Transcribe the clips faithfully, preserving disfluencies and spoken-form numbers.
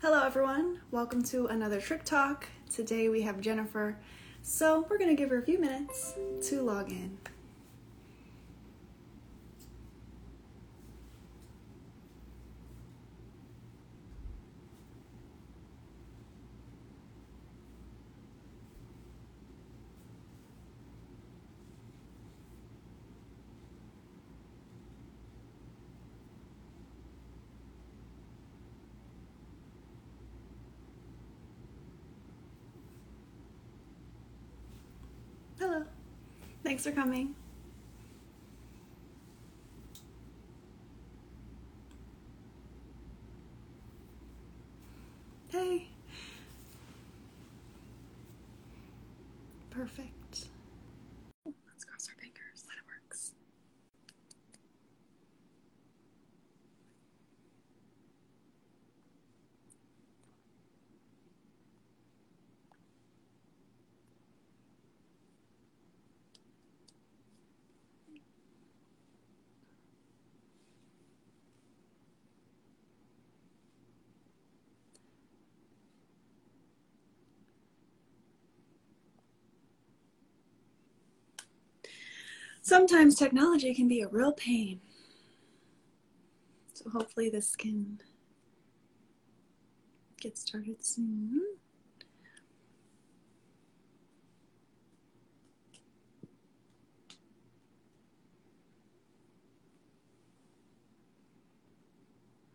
Hello everyone, welcome to another Trich Talk. Today we have Jennifer, so we're going to give her a few minutes to log in. Hello. Thanks for coming. Hey. Perfect. Let's cross our fingers that it works. Sometimes technology can be a real pain. So hopefully this can get started soon.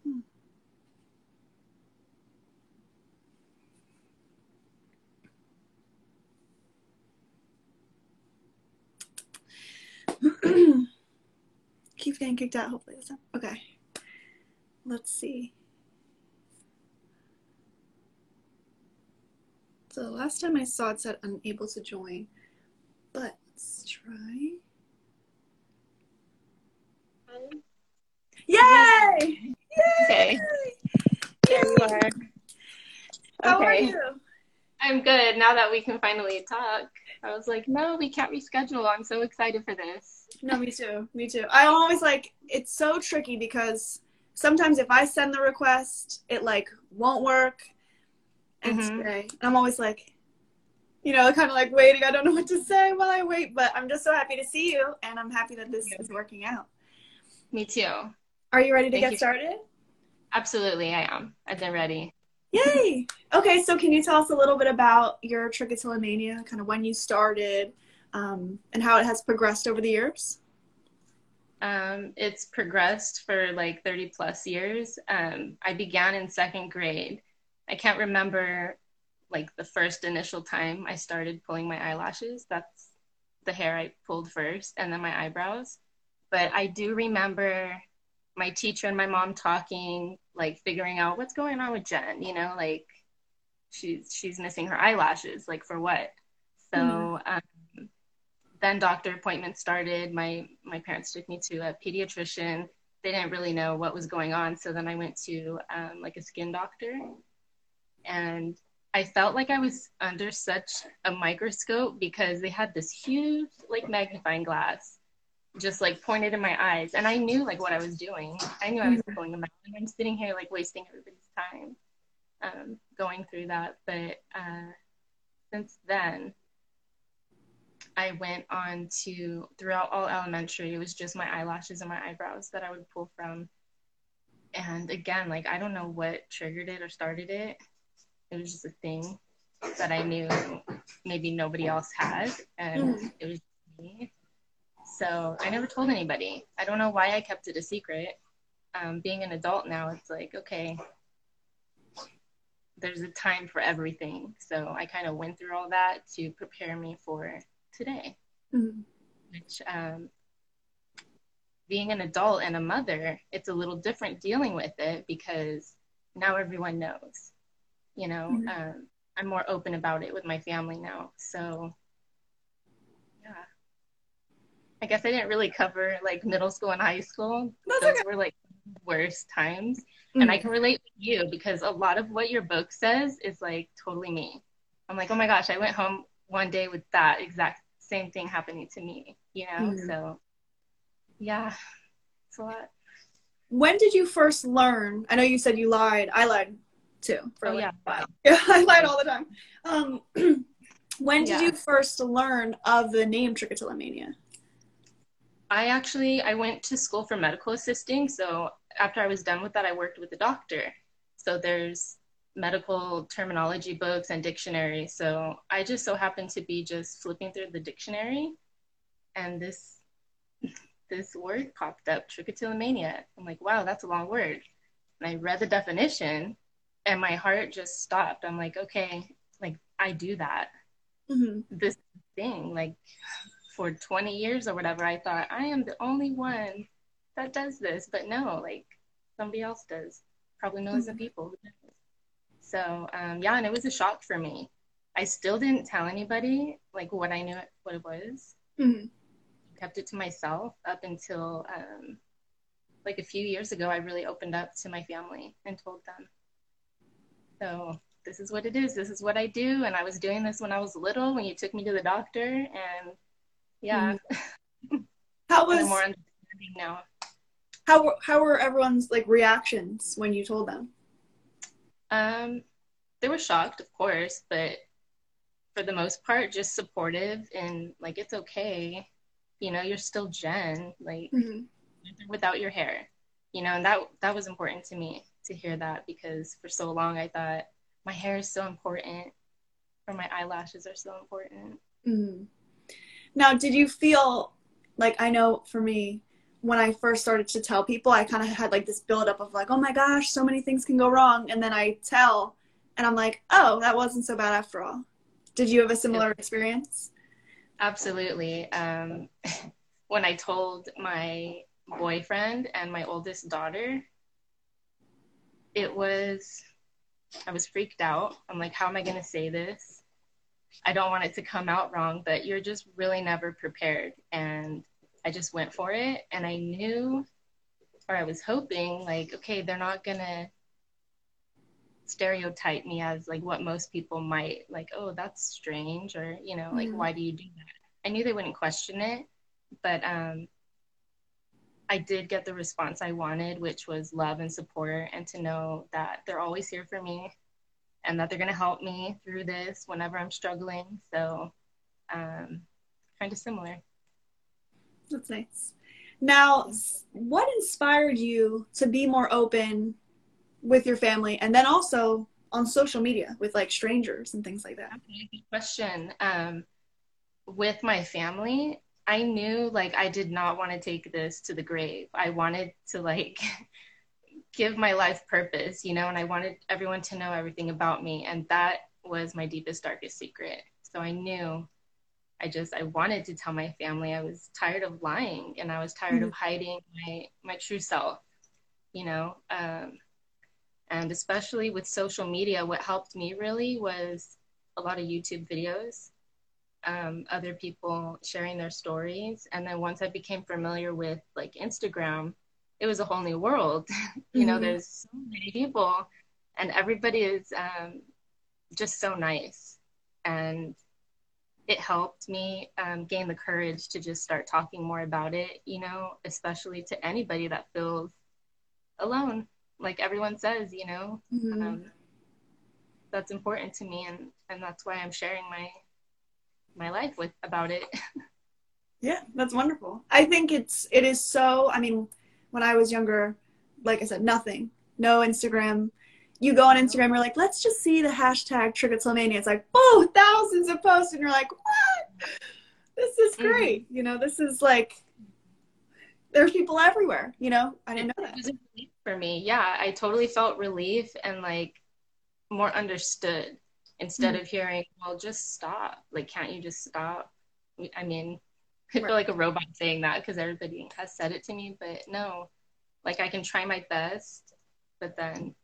Hmm. Keep getting kicked out. Hopefully this time. Okay. Let's see. So the last time I saw it said unable to join, but let's try. Yay! Yay! Okay. There you are. How okay. are you? I'm good. Now that we can finally talk. I was like, no, we can't reschedule. I'm so excited for this. No, me too. Me too. I'm always like, it's so tricky because sometimes if I send the request, it like won't work. And mm-hmm. today, I'm always like, you know, kind of like waiting. I don't know what to say while I wait, but I'm just so happy to see you. And I'm happy that this is working out. Me too. Are you ready to Thank get you. started? Absolutely, I am. I've been ready. Yay! Okay, so can you tell us a little bit about your trichotillomania, kind of when you started, um, and how it has progressed over the years? Um, it's progressed for like thirty plus years. Um, I began in second grade. I can't remember like the first initial time I started pulling my eyelashes. That's the hair I pulled first, and then my eyebrows. But I do remember my teacher and my mom talking, like figuring out what's going on with Jen, you know, like she's, she's missing her eyelashes, like for what? So mm-hmm. um, then doctor appointments started. My, my parents took me to a pediatrician. They didn't really know what was going on. So then I went to um, like a skin doctor, and I felt like I was under such a microscope because they had this huge like magnifying glass just like pointed in my eyes, and I knew like what I was doing. I knew I was pulling them out, and I'm sitting here like wasting everybody's time um, going through that. But uh, since then, I went on to, throughout all elementary, it was just my eyelashes and my eyebrows that I would pull from. And again, like, I don't know what triggered it or started it. It was just a thing that I knew maybe nobody else had, and mm. it was me. So I never told anybody. I don't know why I kept it a secret. Um, being an adult now, it's like, okay, there's a time for everything. So I kind of went through all that to prepare me for today. Mm-hmm. Which, um, being an adult and a mother, it's a little different dealing with it because now everyone knows. You know, mm-hmm. um, I'm more open about it with my family now. So, yeah. I guess I didn't really cover like middle school and high school. That's Those okay. were like the worst times. Mm-hmm. And I can relate with you because a lot of what your book says is like totally me. I'm like, oh my gosh, I went home one day with that exact same thing happening to me, you know? Mm-hmm. So yeah, it's a lot. When did you first learn? I know you said you lied. I lied too for oh, like yeah. a while. Yeah, I lied all the time. Um, when did yeah. you first learn of the name trichotillomania? I actually, I went to school for medical assisting. So after I was done with that, I worked with a doctor. So there's medical terminology books and dictionaries. So I just so happened to be just flipping through the dictionary, and this this word popped up, trichotillomania. I'm like, wow, that's a long word. And I read the definition, and my heart just stopped. I'm like, okay, like I do that. Mm-hmm. This thing, like, for twenty years or whatever, I thought I am the only one that does this, but no, like somebody else does, probably millions mm-hmm. of people. So um, yeah, and it was a shock for me. I still didn't tell anybody like what I knew, what it was. Mm-hmm. Kept it to myself up until um, like a few years ago, I really opened up to my family and told them. So this is what it is. This is what I do. And I was doing this when I was little, when you took me to the doctor, and yeah. How was more understanding now? How were, how were everyone's like reactions when you told them? Um, they were shocked, of course, but for the most part, just supportive and like, it's okay, you know, you're still Jen, like mm-hmm. without your hair, you know, and that that was important to me to hear that, because for so long I thought my hair is so important, or my eyelashes are so important. Mm-hmm. Now, did you feel, like, I know for me, when I first started to tell people, I kind of had, like, this buildup of, like, oh, my gosh, so many things can go wrong. And then I tell, and I'm like, oh, that wasn't so bad after all. Did you have a similar experience? Absolutely. Um, when I told my boyfriend and my oldest daughter, it was, I was freaked out. I'm like, how am I going to say this? I don't want it to come out wrong, but you're just really never prepared. And I just went for it. And I knew, or I was hoping, like, okay, they're not going to stereotype me as like what most people might, like, oh, that's strange. Or, you know, like, mm-hmm. why do you do that? I knew they wouldn't question it, but um, I did get the response I wanted, which was love and support, and to know that they're always here for me, and that they're going to help me through this whenever I'm struggling. So um, kind of similar. That's nice. Now, what inspired you to be more open with your family, and then also on social media with like strangers and things like that? Okay, good question. Um, with my family, I knew like I did not want to take this to the grave. I wanted to like... give my life purpose, you know, and I wanted everyone to know everything about me. And that was my deepest, darkest secret. So I knew I just, I wanted to tell my family. I was tired of lying, and I was tired mm-hmm. of hiding my, my true self, you know? Um, and especially with social media, what helped me really was a lot of YouTube videos, um, other people sharing their stories. And then once I became familiar with like Instagram, it was a whole new world. You know, mm-hmm. there's so many people, and everybody is um, just so nice. And it helped me um, gain the courage to just start talking more about it, you know, especially to anybody that feels alone. Like everyone says, you know, mm-hmm. um, that's important to me. And, and that's why I'm sharing my, my life with about it. Yeah, that's wonderful. I think it's, it is so, I mean, when I was younger, like I said, nothing, no Instagram. You go on Instagram, you're like, let's just see the hashtag trichotillomania. It's like, oh, thousands of posts. And you're like, what? This is great. Mm-hmm. You know, this is like, there's people everywhere, you know? I didn't know that. It was a relief for me. Yeah, I totally felt relief and like more understood instead mm-hmm. of hearing, well, just stop. Like, can't you just stop? I mean, I feel like a robot saying that because everybody has said it to me, but no, like I can try my best, but then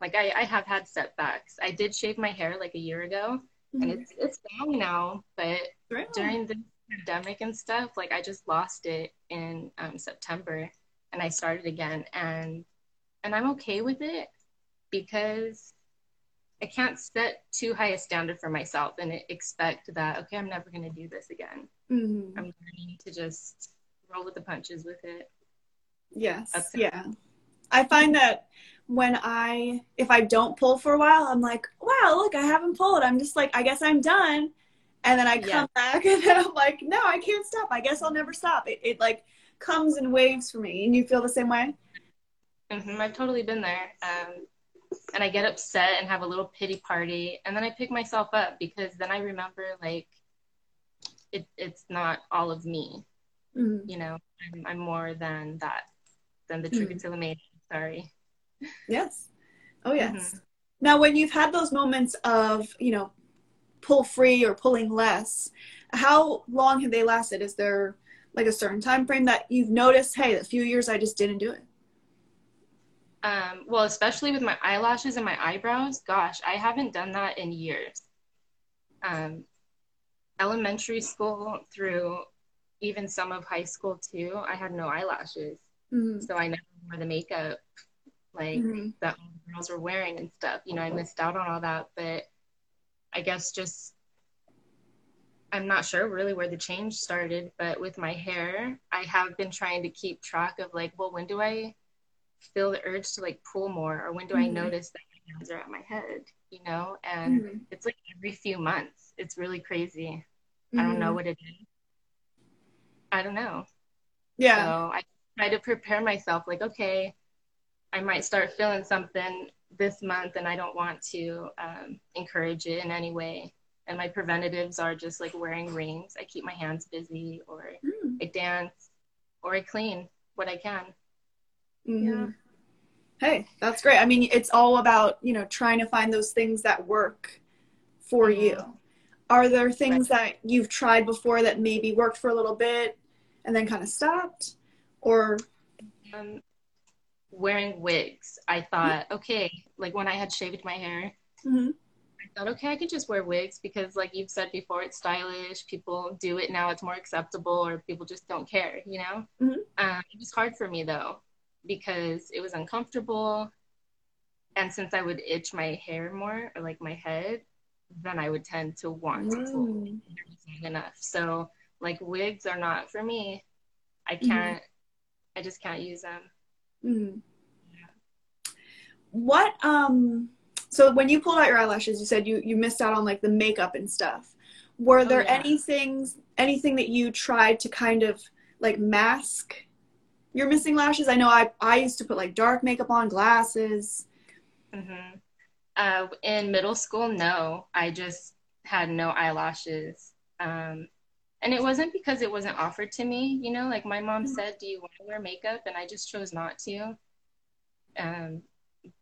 like I, I have had setbacks. I did shave my hair like a year ago mm-hmm. and it's it's long now, but really? During the pandemic and stuff, like I just lost it in um, September, and I started again, and and I'm okay with it because I can't set too high a standard for myself and expect that, okay, I'm never going to do this again. Mm-hmm. I'm learning to just roll with the punches with it. Yes. Yeah. I find that when I, if I don't pull for a while, I'm like, wow, look, I haven't pulled. I'm just like, I guess I'm done. And then I come yeah. back and then I'm like, no, I can't stop. I guess I'll never stop. It, it like comes in waves for me. And you feel the same way? Mm-hmm. I've totally been there. Um, and I get upset and have a little pity party. And then I pick myself up because then I remember, like, it, it's not all of me. Mm-hmm. You know, I'm, I'm more than that, than the trichotillomania. Mm-hmm. Sorry. Yes. Oh, yes. Mm-hmm. Now, when you've had those moments of, you know, pull free or pulling less, how long have they lasted? Is there like a certain time frame that you've noticed, hey, a few years I just didn't do it? Um, well, especially with my eyelashes and my eyebrows, gosh, I haven't done that in years. Um, elementary school through even some of high school too, I had no eyelashes. Mm-hmm. So I never wore the makeup like mm-hmm. that all the girls were wearing and stuff. You know, I missed out on all that, but I guess just, I'm not sure really where the change started, but with my hair, I have been trying to keep track of like, well, when do I feel the urge to like pull more? Or when do mm-hmm. I notice that my hands are at my head, you know? And mm-hmm. it's like every few months, it's really crazy. Mm-hmm. I don't know what it is. I don't know. Yeah. So I try to prepare myself like, okay, I might start feeling something this month and I don't want to um, encourage it in any way. And my preventatives are just like wearing rings. I keep my hands busy or mm. I dance or I clean what I can. Mm-hmm. Yeah. Hey, that's great. I mean, it's all about, you know, trying to find those things that work for mm-hmm. you. Are there things right. that you've tried before that maybe worked for a little bit and then kind of stopped? Or um, wearing wigs. I thought, mm-hmm. okay, like when I had shaved my hair, mm-hmm. I thought, okay, I could just wear wigs because like you've said before, it's stylish. People do it now. It's more acceptable, or people just don't care, you know? Mm-hmm. Um, it was hard for me though, because it was uncomfortable. And since I would itch my hair more, or like my head, then I would tend to want mm. to pull enough. So like wigs are not for me. I can't, mm-hmm. I just can't use them. Mm-hmm. Yeah. What, um, so when you pulled out your eyelashes, you said you, you missed out on like the makeup and stuff. Were there oh, yeah. any things, anything that you tried to kind of like mask your missing lashes? I know I, I used to put like dark makeup on, glasses. Mm-hmm. Uh, in middle school, no, I just had no eyelashes. Um, and it wasn't because it wasn't offered to me, you know, like my mom mm-hmm. said, do you want to wear makeup? And I just chose not to. Um,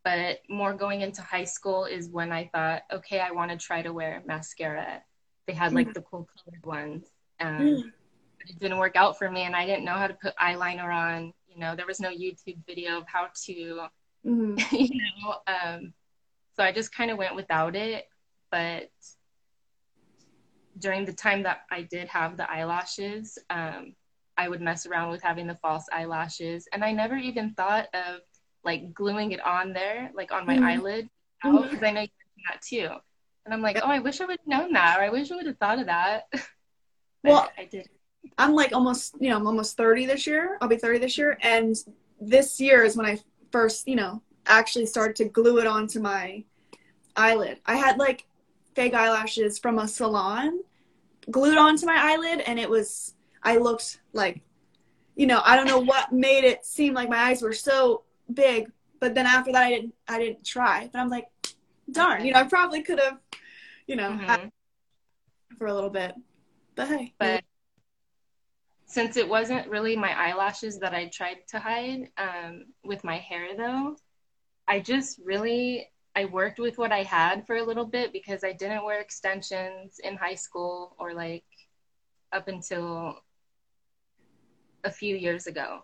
but more going into high school is when I thought, okay, I want to try to wear mascara. They had like mm-hmm. the cool colored ones. Um, mm-hmm. but it didn't work out for me and I didn't know how to put eyeliner on. You know, there was no YouTube video of how to, mm-hmm. you know, um, so I just kind of went without it. But during the time that I did have the eyelashes, um, I would mess around with having the false eyelashes. And I never even thought of like gluing it on there, like on my mm-hmm. eyelid, because mm-hmm. I know you do that too. And I'm like, oh, I wish I would have known that, or I wish I would have thought of that. Well, I did. I'm like almost, you know, I'm almost thirty this year. I'll be thirty this year. And this year is when I first, you know, actually started to glue it onto my eyelid. I had like fake eyelashes from a salon glued onto my eyelid, and it was, I looked like, you know, I don't know what made it seem like my eyes were so big, but then after that I didn't, I didn't try, but I'm like, darn, you know, I probably could have, you know, mm-hmm. for a little bit, but hey. But since it wasn't really my eyelashes that I tried to hide, um, with my hair though, I just really, I worked with what I had for a little bit because I didn't wear extensions in high school or like up until a few years ago.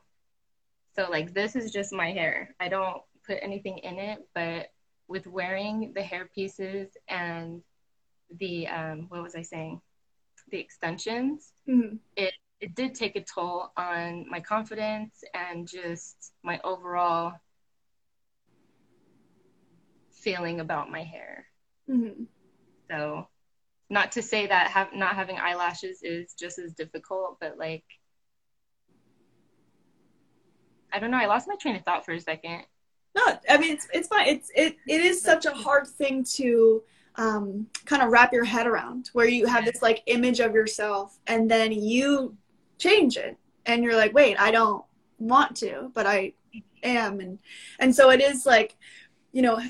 So like, this is just my hair. I don't put anything in it, but with wearing the hair pieces and the, um, what was I saying? The extensions, mm-hmm. it, it did take a toll on my confidence and just my overall feeling about my hair. Mm-hmm. So not to say that ha- not having eyelashes is just as difficult, but like, I don't know. I lost my train of thought for a second. No, I mean, it's, it's fine. It's, it, it is such a hard thing to um, kind of wrap your head around, where you have this like image of yourself and then you change it and you're like, wait, I don't want to, but I am. And, and so it is like, you know,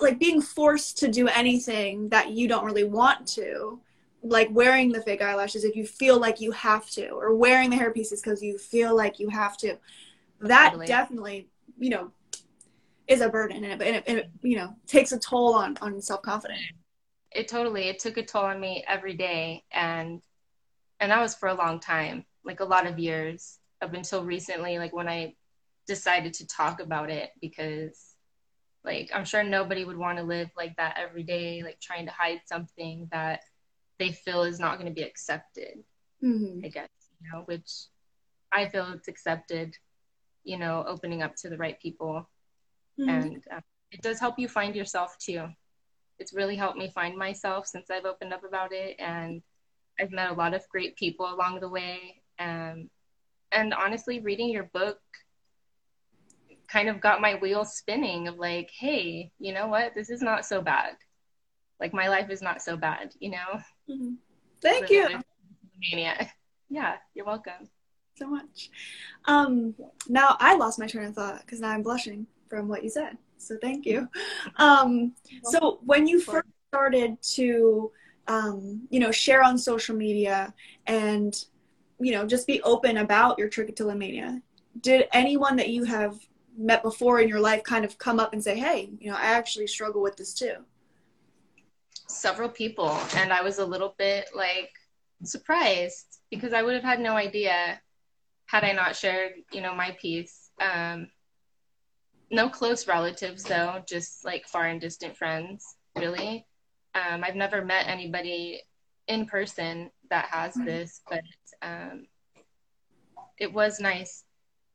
like being forced to do anything that you don't really want to, like wearing the fake eyelashes if you feel like you have to, or wearing the hair pieces because you feel like you have to. That totally. Definitely, you know, is a burden, and it, and, it, and it, you know, takes a toll on, on self-confidence. It totally, it took a toll on me every day. And, and that was for a long time, like a lot of years, up until recently, like when I decided to talk about it, because like, I'm sure nobody would want to live like that every day, like trying to hide something that they feel is not going to be accepted, mm-hmm. I guess, you know, which I feel it's accepted, you know, opening up to the right people. Mm-hmm. And um, it does help you find yourself too. It's really helped me find myself since I've opened up about it. And I've met a lot of great people along the way. Um, and honestly, reading your book kind of got my wheels spinning of like, hey, you know what? This is not so bad. Like my life is not so bad, you know? Mm-hmm. Thank so you. Mania. Yeah, you're welcome. So much. Um, now I lost my train of thought because now I'm blushing from what you said. So thank you. Um, so when you first started to, um, you know, share on social media and, you know, just be open about your trichotillomania, did anyone that you have met before in your life kind of come up and say, hey, you know, I actually struggle with this too? Several people. And I was a little bit like surprised because I would have had no idea had I not shared, you know, my piece. Um, no close relatives though, just like far and distant friends, really. Um, I've never met anybody in person that has this, but um, it was nice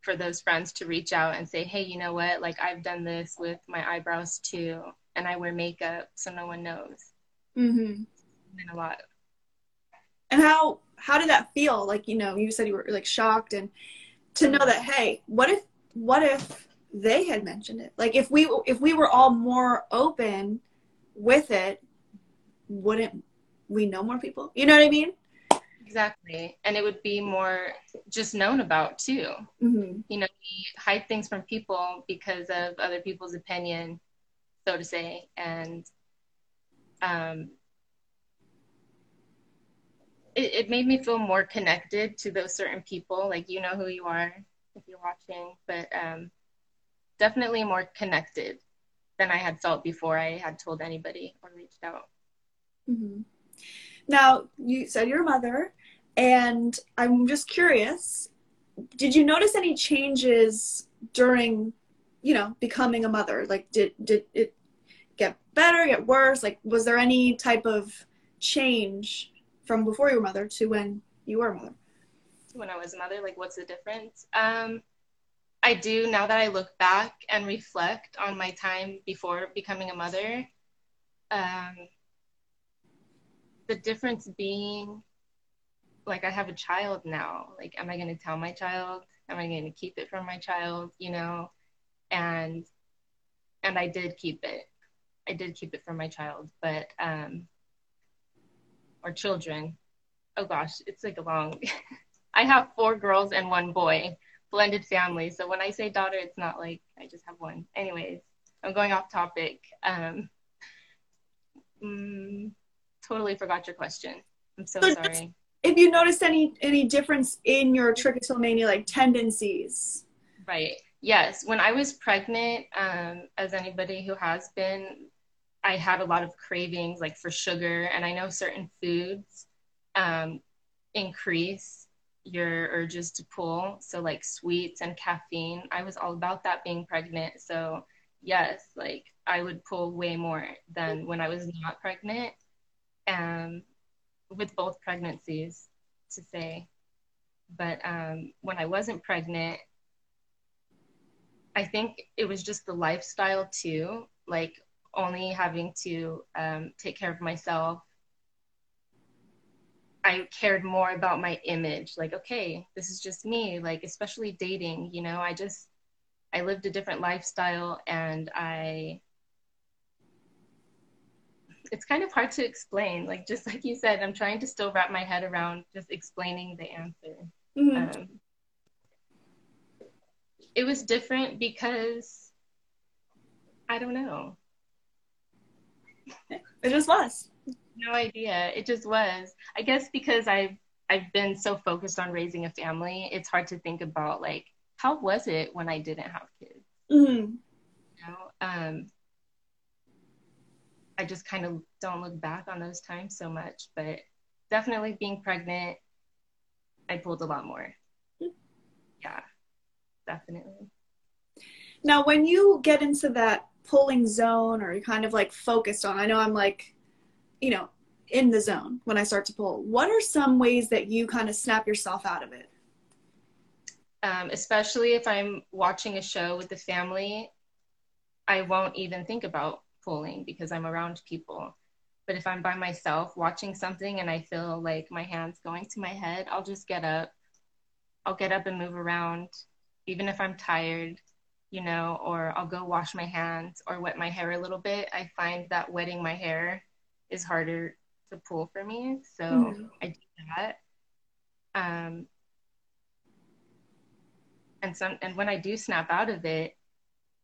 for those friends to reach out and say, hey, you know what? Like I've done this with my eyebrows too. And I wear makeup, so no one knows. Mm-hmm. And a lot. And how, how did that feel? Like, you know, you said you were like shocked, and to know that, hey, what if, what if they had mentioned it? Like if we, if we were all more open with it, wouldn't we know more people? You know what I mean? Exactly. And it would be more just known about too. Mm-hmm. You know, we hide things from people because of other people's opinion, so to say. And um, it, it made me feel more connected to those certain people. Like, you know who you are if you're watching, but um, definitely more connected than I had felt before I had told anybody or reached out. Mm-hmm. Now, you said you're a mother, and I'm just curious, did you notice any changes during, you know, becoming a mother? Like, did, did it get better, get worse? Like, was there any type of change from before you were a mother to when you were a mother? When I was a mother, like, what's the difference? Um, I do, now that I look back and reflect on my time before becoming a mother, um, the difference being, like, I have a child now. Like, am I going to tell my child? Am I going to keep it from my child? You know? And, and I did keep it. I did keep it from my child, but, um, or children. Oh gosh, it's like a long, I have four girls and one boy, blended family. So when I say daughter, it's not like I just have one. Anyways, I'm going off topic. Um, mm, Totally forgot your question. I'm so, so sorry. Just, if you noticed any any difference in your trichotillomania, like tendencies. Right. Yes. When I was pregnant, um, as anybody who has been, I had a lot of cravings, like for sugar, and I know certain foods um, increase your urges to pull. So like sweets and caffeine. I was all about that being pregnant. So yes, like I would pull way more than when I was not pregnant. Um, with both pregnancies, to say, but um, when I wasn't pregnant, I think it was just the lifestyle too, like only having to um, take care of myself. I cared more about my image, like, okay, this is just me, like, especially dating, you know, I just, I lived a different lifestyle, and I, it's kind of hard to explain. Like, just like you said, I'm trying to still wrap my head around just explaining the answer. Mm-hmm. Um, it was different because I don't know. It just was. No idea. It just was. I guess because I've, I've been so focused on raising a family, it's hard to think about, like, how was it when I didn't have kids? Mm-hmm. You know? Um, I just kind of don't look back on those times so much, but definitely being pregnant, I pulled a lot more. Yeah, definitely. Now, when you get into that pulling zone, or you're kind of like focused on, I know I'm like, you know, in the zone when I start to pull, what are some ways that you kind of snap yourself out of it? Um, especially if I'm watching a show with the family, I won't even think about pulling because I'm around people. But if I'm by myself watching something and I feel like my hand's going to my head, I'll just get up. I'll get up and move around, even if I'm tired, you know, or I'll go wash my hands or wet my hair a little bit. I find that wetting my hair is harder to pull for me, so mm-hmm. I do that. Um, and some, and when I do snap out of it,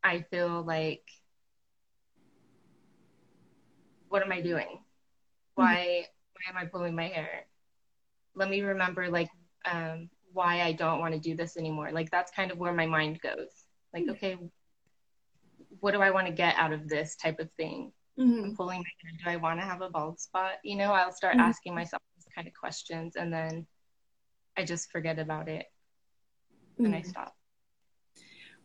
I feel like, what am I doing? Why why am I pulling my hair? Let me remember, like, um, why I don't want to do this anymore. Like, that's kind of where my mind goes. Like, okay, what do I want to get out of this type of thing? Mm-hmm. I'm pulling my hair. Do I want to have a bald spot? You know, I'll start mm-hmm. asking myself these kind of questions, and then I just forget about it, mm-hmm. and I stop.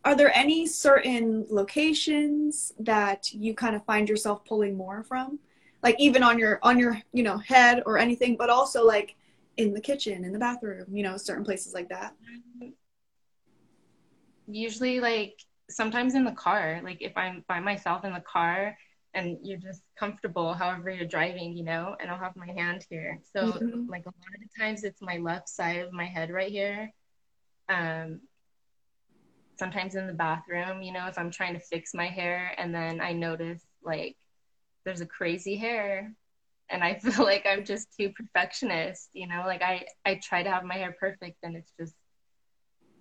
Are there any certain locations that you kind of find yourself pulling more from? Like, even on your, on your, you know, head or anything, but also like in the kitchen, in the bathroom, you know, certain places like that. Usually, like, sometimes in the car, like if I'm by myself in the car and you're just comfortable, however you're driving, you know, and I'll have my hand here. So mm-hmm. like a lot of the times it's my left side of my head right here. Um, Sometimes in the bathroom, you know, if I'm trying to fix my hair and then I notice, like, there's a crazy hair and I feel like I'm just too perfectionist, you know, like I, I try to have my hair perfect and it's just,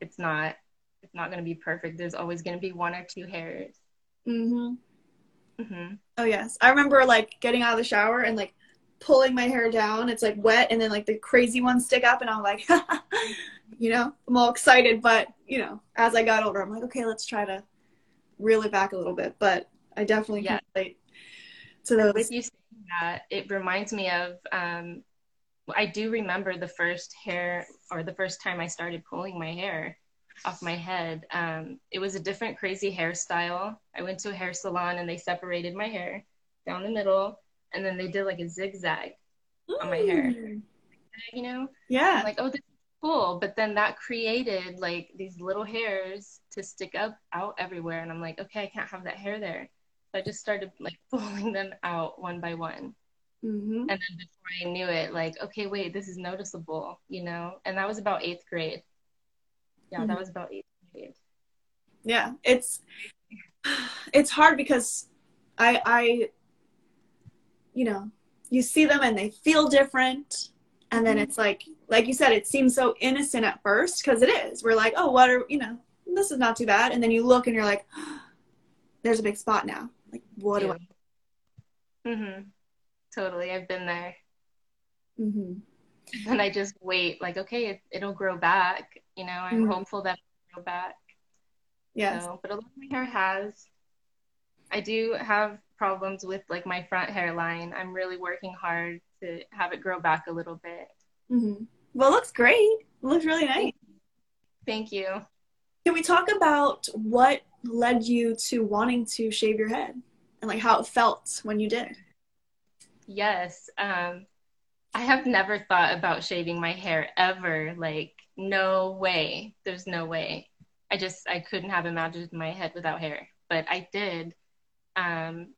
it's not, it's not going to be perfect. There's always going to be one or two hairs. Mm-hmm. Mm-hmm. Oh, yes. I remember, like, getting out of the shower and, like, pulling my hair down. It's, like, wet, and then, like, the crazy ones stick up and I'm like, you know, I'm all excited, but, you know, as I got older, I'm like, okay, let's try to reel it back a little bit, but I definitely yeah. can relate to those. With you saying that, it reminds me of, um, I do remember the first hair, or the first time I started pulling my hair off my head. Um, it was a different crazy hairstyle. I went to a hair salon and they separated my hair down the middle, and then they did like a zigzag mm. on my hair, you know? Yeah. I'm like, oh, this cool, but then that created like these little hairs to stick up out everywhere, and I'm like, okay, I can't have that hair there, so I just started like pulling them out one by one, mm-hmm. and then before I knew it, like, okay, wait, this is noticeable, you know, and that was about eighth grade. Yeah, mm-hmm. that was about eighth grade. Yeah, it's it's hard because I I you know, you see them and they feel different. And then it's like, like you said, it seems so innocent at first, because it is. We're like, oh, what are, you know, this is not too bad. And then you look and you're like, oh, there's a big spot now. Like, what yeah. do I? Mm-hmm. Totally. I've been there. Mm-hmm. And I just wait, like, okay, it, it'll grow back. You know, I'm mm-hmm. hopeful that it'll grow back. Yes. So, but a lot of my hair has. I do have problems with, like, my front hairline. I'm really working hard to have it grow back a little bit. Mm-hmm. Well, it looks great. It looks really nice. Thank you. Can we talk about what led you to wanting to shave your head and, like, how it felt when you did? Yes. Um, I have never thought about shaving my hair ever. Like, no way. There's no way. I just, I couldn't have imagined my head without hair, but I did. Um,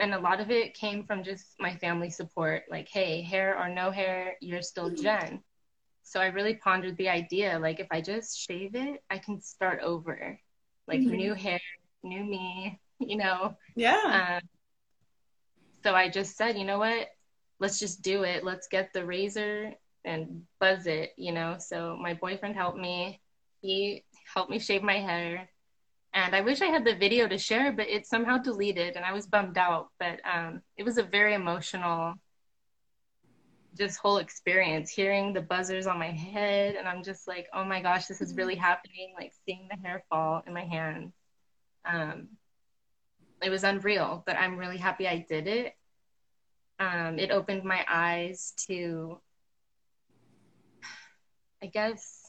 and a lot of it came from just my family support, like, hey, hair or no hair, you're still Jen. So I really pondered the idea, like, if I just shave it, I can start over. like mm-hmm. new hair, new me, you know? Yeah. Um, so I just said, you know what, let's just do it. Let's get the razor and buzz it, you know? So my boyfriend helped me. He helped me shave my hair. And I wish I had the video to share, but it somehow deleted and I was bummed out. But um, it was a very emotional, just whole experience, hearing the buzzers on my head. And I'm just like, oh my gosh, this is really happening. Like seeing the hair fall in my hands. Um, it was unreal, but I'm really happy I did it. Um, it opened my eyes to, I guess,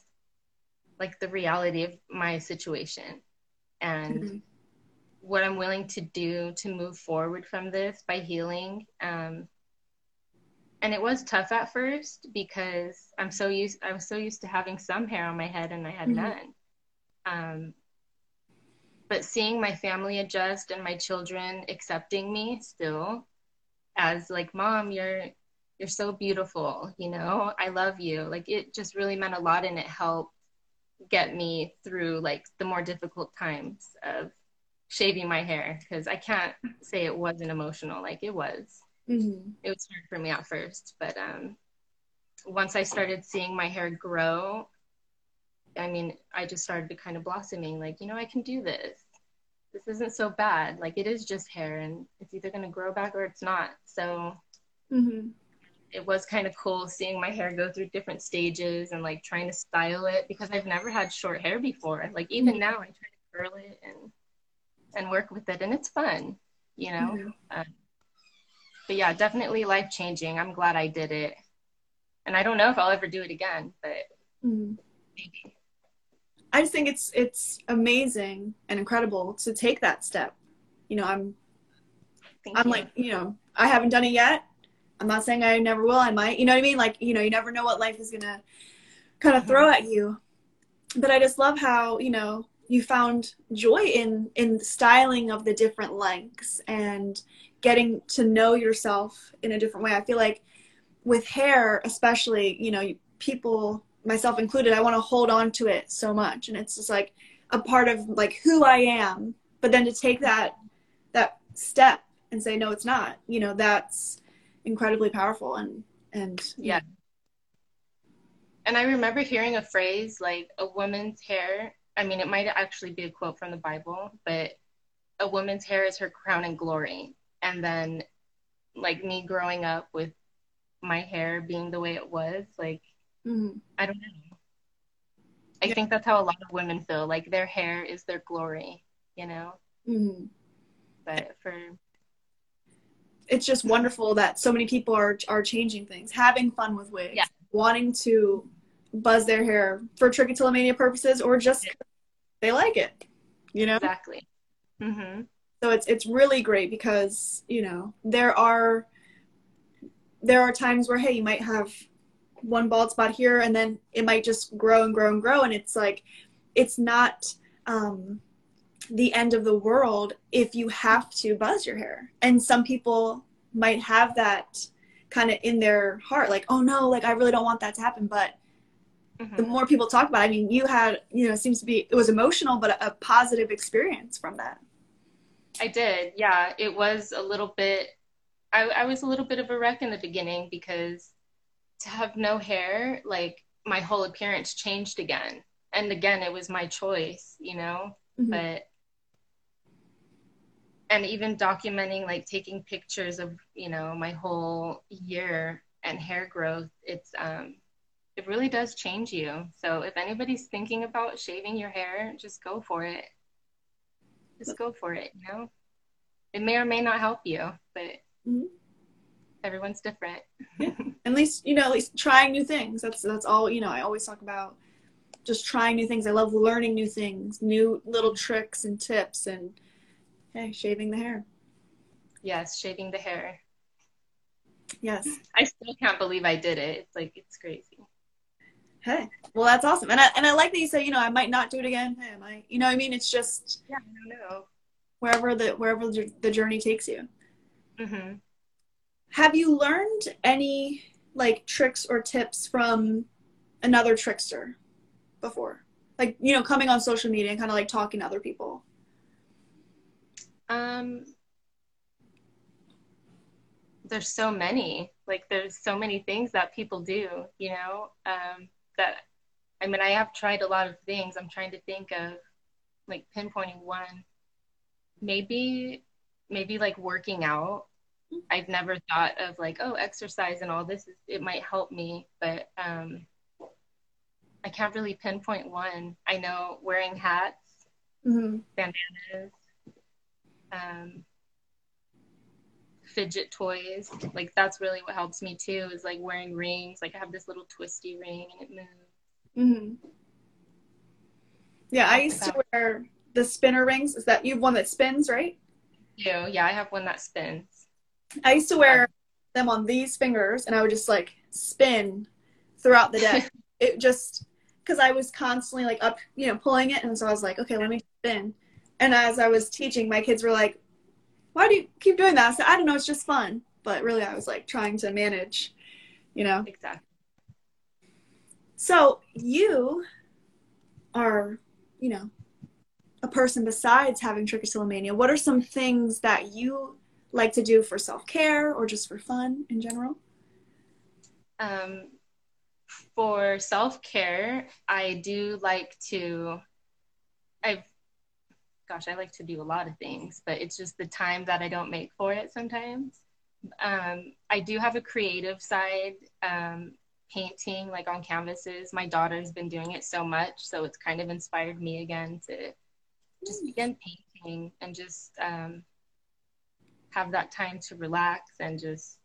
like the reality of my situation. And mm-hmm. what I'm willing to do to move forward from this by healing. Um, and it was tough at first because I'm so used, I was so used to having some hair on my head and I had mm-hmm. none. Um, but seeing my family adjust and my children accepting me still as like, mom, you're, you're so beautiful. You know, I love you. Like it just really meant a lot and it helped get me through like the more difficult times of shaving my hair, because I can't say it wasn't emotional. Like it was mm-hmm. it was hard for me at first, but um once I started seeing my hair grow, I mean, I just started to kind of blossoming, like, you know, I can do this this isn't so bad. Like it is just hair and it's either going to grow back or it's not. So mm-hmm. it was kind of cool seeing my hair go through different stages and like trying to style it, because I've never had short hair before. Like even now I try to curl it and, and work with it, and it's fun, you know? Mm-hmm. Um, but yeah, definitely life changing. I'm glad I did it. And I don't know if I'll ever do it again, but mm-hmm. maybe. I just think it's, it's amazing and incredible to take that step. You know, I'm, Thank I'm you. like, you know, I haven't done it yet. I'm not saying I never will. I might, you know what I mean? Like, you know, you never know what life is going to kind of mm-hmm. throw at you. But I just love how, you know, you found joy in, in the styling of the different lengths and getting to know yourself in a different way. I feel like with hair, especially, you know, people, myself included, I want to hold on to it so much. And it's just like a part of like who I am, but then to take that, that step and say, no, it's not, you know, that's incredibly powerful. And and yeah, and I remember hearing a phrase like a woman's hair, I mean it might actually be a quote from the Bible, but a woman's hair is her crown and glory. And then like me growing up with my hair being the way it was, like mm-hmm. I don't know, I yeah. think that's how a lot of women feel, like their hair is their glory, you know? Mm-hmm. But for it's just wonderful that so many people are are changing things, having fun with wigs, yeah. wanting to buzz their hair for trichotillomania purposes, or just they like it, you know? Exactly. Mm-hmm. So it's it's really great because, you know, there are there are times where, hey, you might have one bald spot here and then it might just grow and grow and grow. And it's like, it's not um, the end of the world if you have to buzz your hair. And some people might have that kind of in their heart, like, oh no, like I really don't want that to happen. But mm-hmm. the more people talk about it, I mean, you had, you know, it seems to be, it was emotional, but a, a positive experience from that. I did. Yeah. It was a little bit, I, I was a little bit of a wreck in the beginning, because to have no hair, like my whole appearance changed again. And again, it was my choice, you know, mm-hmm. but and even documenting, like taking pictures of, you know, my whole year and hair growth, it's, um, it really does change you. So if anybody's thinking about shaving your hair, just go for it. Just go for it, you know? It may or may not help you, but mm-hmm. everyone's different. Yeah. At least, you know, at least trying new things. That's, that's all, you know, I always talk about just trying new things. I love learning new things, new little tricks and tips and, hey, shaving the hair. Yes, shaving the hair. Yes. I still can't believe I did it. It's like, it's crazy. Hey, well, that's awesome. And I and I like that you say, you know, I might not do it again. Hey, I might, you know what I mean? It's just, yeah, I don't know. Wherever the, wherever the journey takes you. Mm-hmm. Have you learned any, like, tricks or tips from another trickster before? like, you know, coming on social media and kind of like talking to other people? Um, there's so many, like there's so many things that people do, you know, um, that, I mean, I have tried a lot of things. I'm trying to think of like pinpointing one, maybe, maybe like working out. I've never thought of like, oh, exercise and all this, is, it might help me, but um, I can't really pinpoint one. I know wearing hats, mm-hmm. bandanas, um, fidget toys, like that's really what helps me too, is like wearing rings. Like I have this little twisty ring and it moves. Mm-hmm. Yeah, I used to wear the spinner rings. Is that, you have one that spins, right? Yeah, yeah, I have one that spins. I used to wear them on these fingers and I would just like spin throughout the day. It just, because I was constantly like up, you know, pulling it. And so I was like, okay, let me spin. And as I was teaching, my kids were like, why do you keep doing that? I said, I don't know, it's just fun. But really I was like trying to manage, you know. Exactly. So you are, you know, a person besides having trichotillomania. What are some things that you like to do for self-care or just for fun in general? Um, for self-care, I do like to, I've, gosh, I like to do a lot of things, but it's just the time that I don't make for it sometimes. Um, I do have a creative side, um, painting like on canvases. My daughter's been doing it so much, so it's kind of inspired me again to just begin painting and just, um, have that time to relax and just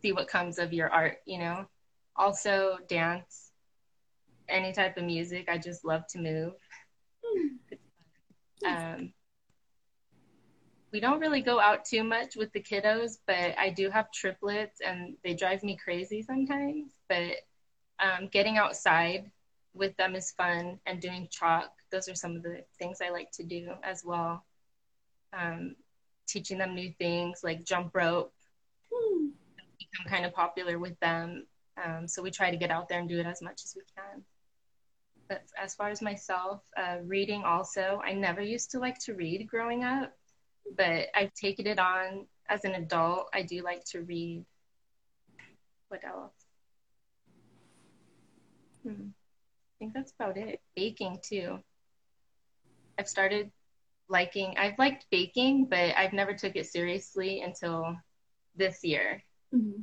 see what comes of your art, you know. Also dance, any type of music. I just love to move. Um, we don't really go out too much with the kiddos, but I do have triplets and they drive me crazy sometimes, but um, getting outside with them is fun, and doing chalk. Those are some of the things I like to do as well. Um, teaching them new things like jump rope, hmm. become kind of popular with them. Um, so we try to get out there and do it as much as we can. But as far as myself, uh, reading also, I never used to like to read growing up, but I've taken it on as an adult. I do like to read. What else? Hmm. I think that's about it. Baking too. I've started liking, I've liked baking, but I've never took it seriously until this year. Mm-hmm.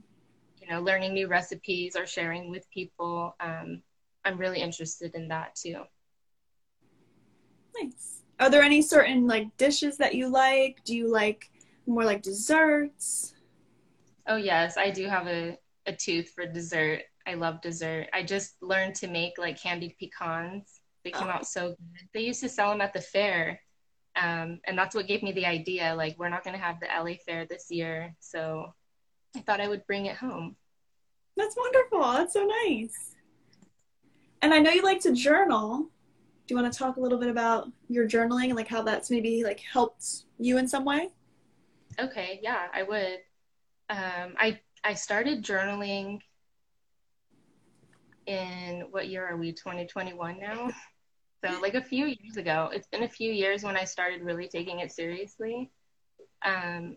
You know, learning new recipes or sharing with people. Um, I'm really interested in that too. Nice. Are there any certain like dishes that you like? Do you like more like desserts? Oh yes, I do have a, a tooth for dessert. I love dessert. I just learned to make like candied pecans. They came oh. out so good. They used to sell them at the fair. Um, and that's what gave me the idea, like, we're not going to have the L A Fair this year, so I thought I would bring it home. That's wonderful. That's so nice. And I know you like to journal. Do you want to talk a little bit about your journaling and, like, how that's maybe, like, helped you in some way? Okay, yeah, I would. Um, I, I started journaling in, what year are we, twenty twenty-one now? So like a few years ago, it's been a few years when I started really taking it seriously. Um,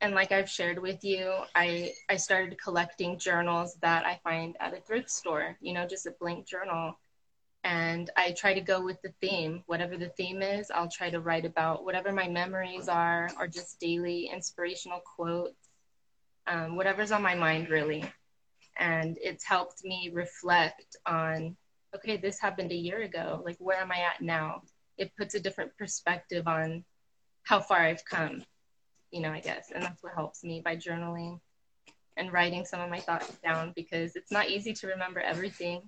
and like I've shared with you, I, I started collecting journals that I find at a thrift store, you know, just a blank journal. And I try to go with the theme, whatever the theme is. I'll try to write about whatever my memories are, or just daily inspirational quotes, um, whatever's on my mind really. And it's helped me reflect on, okay, this happened a year ago. Like, where am I at now? It puts a different perspective on how far I've come, you know, I guess. And that's what helps me, by journaling and writing some of my thoughts down, because it's not easy to remember everything.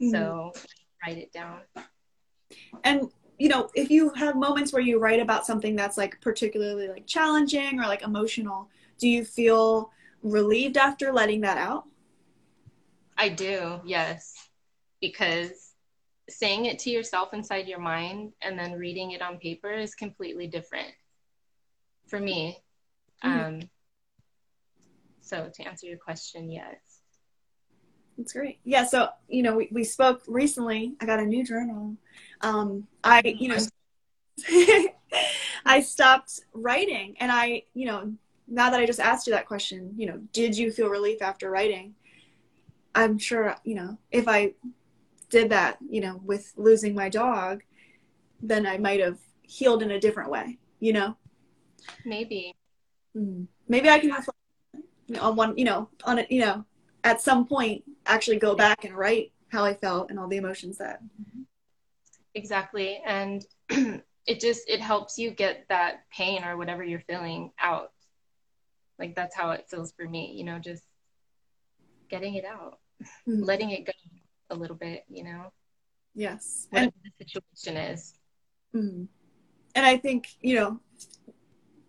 Mm-hmm. So write it down. And, you know, if you have moments where you write about something that's like particularly like challenging or like emotional, do you feel relieved after letting that out? I do, yes. Because saying it to yourself inside your mind and then reading it on paper is completely different for me. Mm-hmm. Um, so to answer your question, yes. That's great. Yeah. So, you know, we, we spoke recently. I got a new journal. Um, I, you know, I stopped writing, and I, you know, now that I just asked you that question, you know, did you feel relief after writing? I'm sure, you know, if I did that, you know, with losing my dog, then I might have healed in a different way, you know? Maybe. Mm-hmm. Maybe I can have on one, you know, on it, you know, at some point actually go back and write how I felt and all the emotions that. Exactly. And it just, it helps you get that pain or whatever you're feeling out. Like, that's how it feels for me, you know, just getting it out, mm-hmm. letting it go a little bit, you know? Yes. Whatever and the situation is. Mm-hmm. And I think, you know,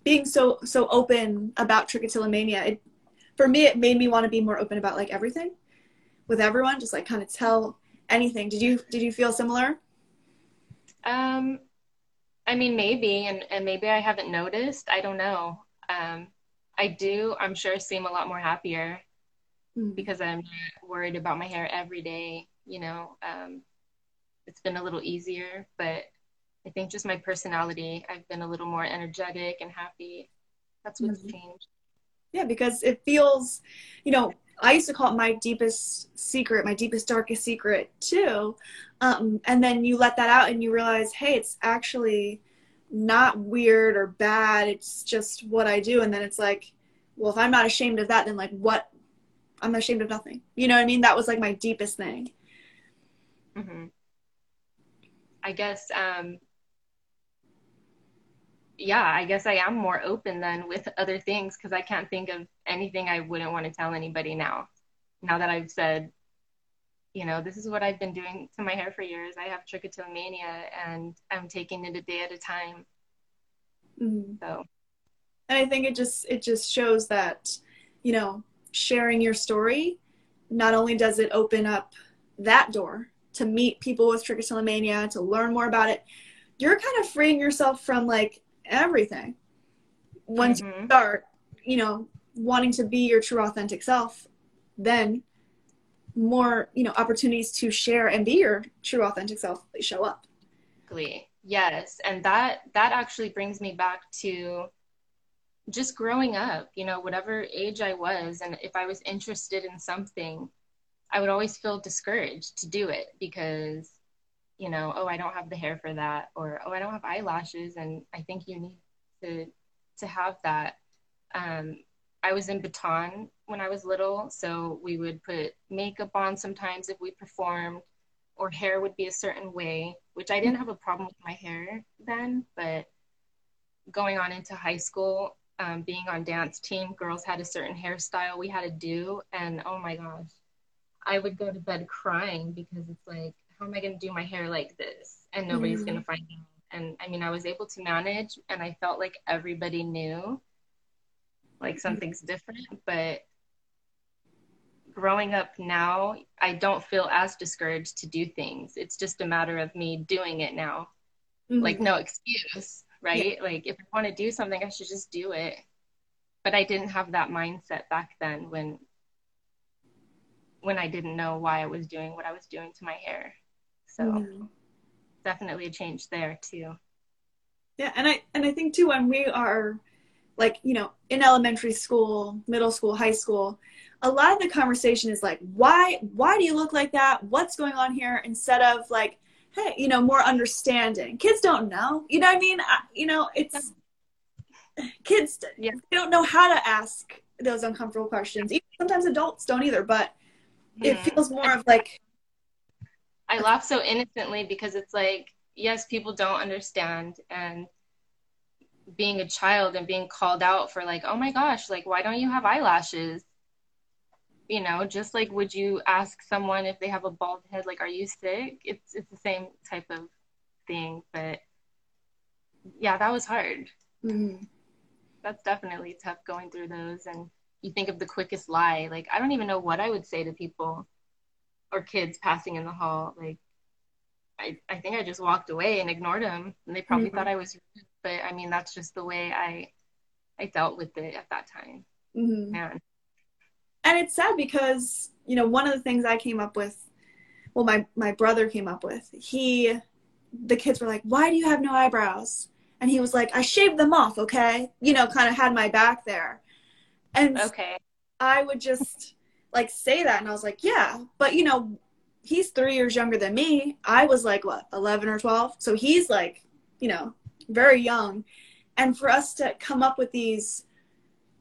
being so, so open about trichotillomania, it, for me, it made me want to be more open about like everything with everyone, just like kind of tell anything. Did you, did you feel similar? Um, I mean, maybe, and, and maybe I haven't noticed. I don't know. Um, I do, I'm sure, seem a lot more happier mm. because I'm not worried about my hair every day. You know, um, it's been a little easier, but I think just my personality, I've been a little more energetic and happy. That's what's mm-hmm. changed. Yeah, because it feels, you know, I used to call it my deepest secret, my deepest, darkest secret too. Um, and then you let that out and you realize, hey, it's actually not weird or bad. It's just what I do. And then it's like, well, if I'm not ashamed of that, then like what? I'm ashamed of nothing. You know what I mean? That was like my deepest thing. Mm-hmm. I guess, um, yeah, I guess I am more open than with other things, because I can't think of anything I wouldn't want to tell anybody now. Now that I've said, you know, this is what I've been doing to my hair for years. I have trichotillomania, and I'm taking it a day at a time. Mm-hmm. So, and I think it just it just shows that, you know, sharing your story, not only does it open up that door to meet people with trichotillomania, to learn more about it, you're kind of freeing yourself from like everything once mm-hmm. you start, you know, wanting to be your true authentic self. Then more, you know, opportunities to share and be your true authentic self, they show up. Yes. And that that actually brings me back to just growing up, you know, whatever age I was, and if I was interested in something, I would always feel discouraged to do it because, you know, oh, I don't have the hair for that, or, oh, I don't have eyelashes, and I think you need to to have that. Um, I was in baton when I was little, so we would put makeup on sometimes if we performed, or hair would be a certain way, which I didn't have a problem with my hair then, but going on into high school, um, being on dance team, girls had a certain hairstyle we had to do, and oh my gosh, I would go to bed crying because it's like, how am I going to do my hair like this? And nobody's mm. going to find out. And I mean, I was able to manage, and I felt like everybody knew like something's different, but growing up now, I don't feel as discouraged to do things. It's just a matter of me doing it now. Mm-hmm. Like no excuse, right? Yeah. Like if I want to do something, I should just do it. But I didn't have that mindset back then when, when I didn't know why I was doing what I was doing to my hair. So mm-hmm. definitely a change there too. Yeah. And I, and I think too, when we are like, you know, in elementary school, middle school, high school, a lot of the conversation is like, why, why do you look like that? What's going on here? Instead of like, hey, you know, more understanding. Kids don't know, you know what I mean? I, you know, it's kids, yeah. They don't know how to ask those uncomfortable questions. Even sometimes adults don't either, but it feels more of like, I laugh so innocently because it's like, yes, people don't understand. And being a child and being called out for like, oh my gosh, like, why don't you have eyelashes? You know, just like, would you ask someone if they have a bald head, like, are you sick? It's it's the same type of thing, but yeah, that was hard. Mm-hmm. That's definitely tough going through those. And you think of the quickest lie. Like, I don't even know what I would say to people or kids passing in the hall. Like, I, I think I just walked away and ignored them, and they probably mm-hmm. thought I was rude. But I mean, that's just the way I, I dealt with it at that time. Mm-hmm. Man. And it's sad because, you know, one of the things I came up with, well, my, my brother came up with, he, the kids were like, why do you have no eyebrows? And he was like, I shaved them off, okay? You know, kind of had my back there. And okay. I would just like say that. And I was like, yeah, but you know, he's three years younger than me. I was like, what, eleven or twelve? So he's like, you know, very young. And for us to come up with these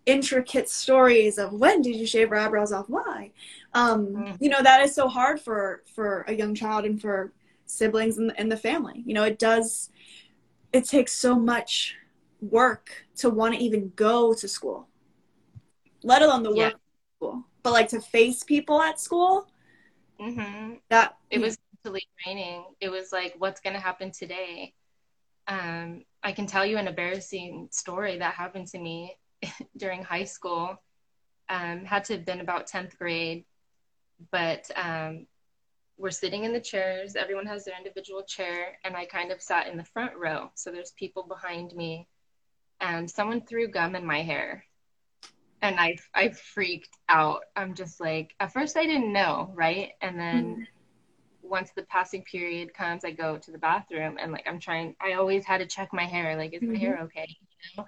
intricate stories of when did you shave your eyebrows off, why? Um, mm. You know, that is so hard for, for a young child and for siblings and, and the family. You know, it does, it takes so much work to want to even go to school, let alone the work yeah. of school. But like to face people at school, mm-hmm. that it was mentally draining. It was like, what's going to happen today? Um, I can tell you an embarrassing story that happened to me during high school. Um, had to have been about tenth grade, but um, we're sitting in the chairs. Everyone has their individual chair, and I kind of sat in the front row. So there's people behind me, and someone threw gum in my hair. And I, I freaked out. I'm just like, at first I didn't know, right? And then mm-hmm. once the passing period comes, I go to the bathroom and like, I'm trying, I always had to check my hair. Like, is mm-hmm. my hair okay? You know?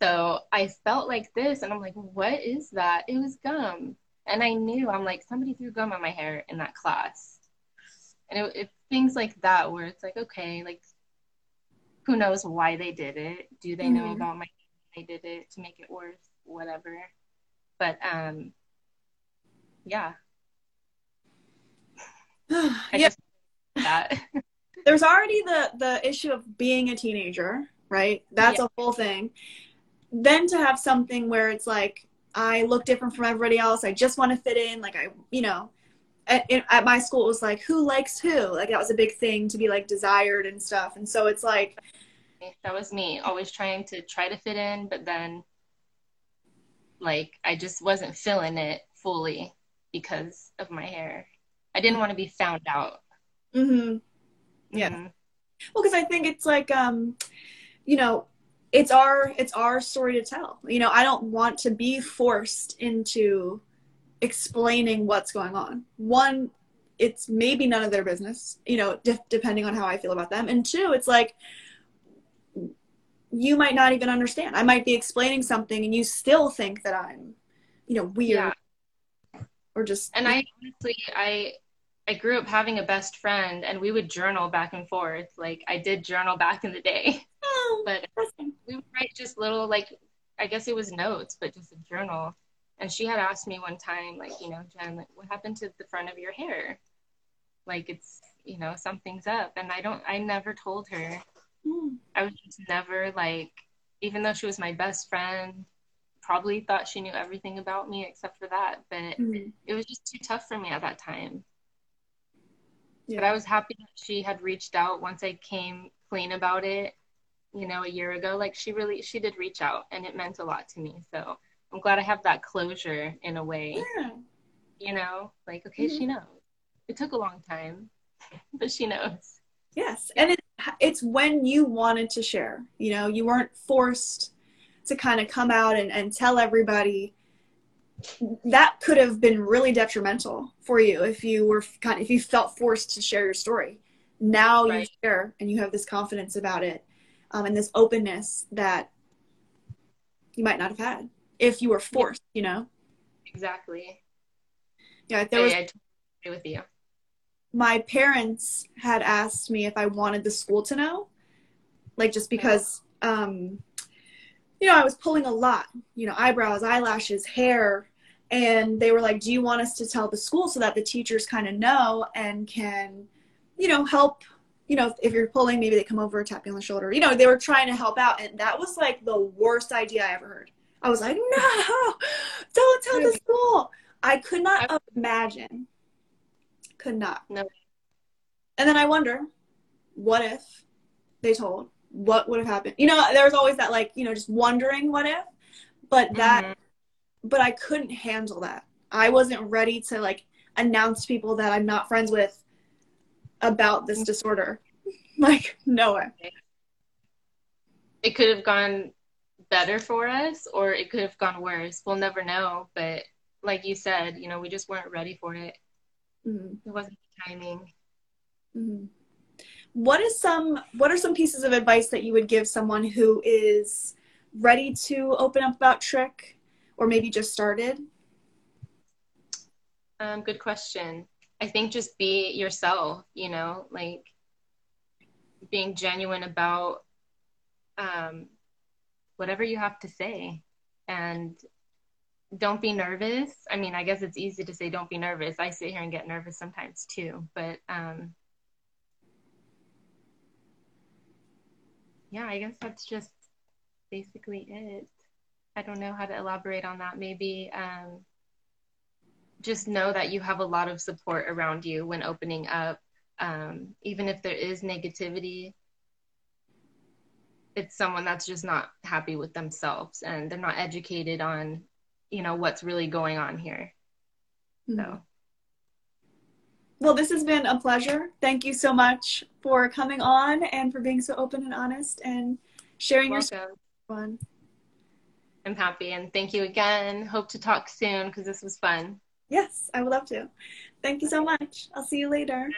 So I felt like this and I'm like, what is that? It was gum. And I knew, I'm like, somebody threw gum on my hair in that class. And it, it things like that where it's like, okay, like, who knows why they did it? Do they mm-hmm. know about my, they did it to make it worse? Whatever. But um yeah I yeah. just that. There's already the the issue of being a teenager, right? That's yeah. a whole thing. Then to have something where it's like, I look different from everybody else, I just want to fit in, like I you know at, at my school it was like, who likes who? Like that was a big thing to be like desired and stuff. And so it's like, that was me always trying to try to fit in, but then like, I just wasn't feeling it fully because of my hair. I didn't want to be found out. Mm-hmm. Yeah. Mm-hmm. Well, because I think it's like, um, you know, it's our, it's our story to tell. You know, I don't want to be forced into explaining what's going on. One, it's maybe none of their business, you know, de- depending on how I feel about them. And two, it's like, you might not even understand. I might be explaining something and you still think that I'm, you know, weird yeah. or just. And I honestly, I, I grew up having a best friend and we would journal back and forth. Like I did journal back in the day, oh, but we would write just little, like, I guess it was notes, but just a journal. And she had asked me one time, like, you know, Jen, like, what happened to the front of your hair? Like it's, you know, something's up. And I don't, I never told her. I was just never like, even though she was my best friend, probably thought she knew everything about me except for that, but mm-hmm. it was just too tough for me at that time. Yeah. But I was happy that she had reached out once I came clean about it, you know, a year ago. Like she really, she did reach out and it meant a lot to me. So I'm glad I have that closure in a way, yeah. you know, like, okay, mm-hmm. she knows. It took a long time, but she knows. Yes. And it, it's when you wanted to share, you know, you weren't forced to kind of come out and, and tell everybody. That could have been really detrimental for you if you were kind of, if you felt forced to share your story. Now right. you share and you have this confidence about it um, and this openness that you might not have had if you were forced, yeah. you know? Exactly. Yeah. There was- I, I totally agree with you. My parents had asked me if I wanted the school to know, like, just because, um, you know, I was pulling a lot, you know, eyebrows, eyelashes, hair. And they were like, do you want us to tell the school so that the teachers kind of know and can, you know, help, you know, if, if you're pulling, maybe they come over, tap you on the shoulder, you know, they were trying to help out. And that was like the worst idea I ever heard. I was like, no, don't tell the school. I could not imagine. Could not. No. And then I wonder, what if they told? What would have happened? You know, there was always that, like, you know, just wondering what if. But that, mm-hmm. but I couldn't handle that. I wasn't ready to, like, announce people that I'm not friends with about this disorder. Like, no way. It could have gone better for us, or it could have gone worse. We'll never know, but like you said, you know, we just weren't ready for it. Mm-hmm. It wasn't the timing. Mm-hmm. What is some, what are some pieces of advice that you would give someone who is ready to open up about Trich, or maybe just started? Um, good question. I think just be yourself, you know, like being genuine about um, whatever you have to say, and don't be nervous. I mean, I guess it's easy to say don't be nervous. I sit here and get nervous sometimes too, but um, yeah, I guess that's just basically it. I don't know how to elaborate on that. Maybe um, just know that you have a lot of support around you when opening up. Um, even if there is negativity, it's someone that's just not happy with themselves and they're not educated on, you know, what's really going on here. Mm-hmm. So. Well, this has been a pleasure. Thank you so much for coming on and for being so open and honest and sharing your story. I'm happy, and thank you again. Hope to talk soon because this was fun. Yes, I would love to. Thank you so much. I'll see you later.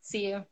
See you.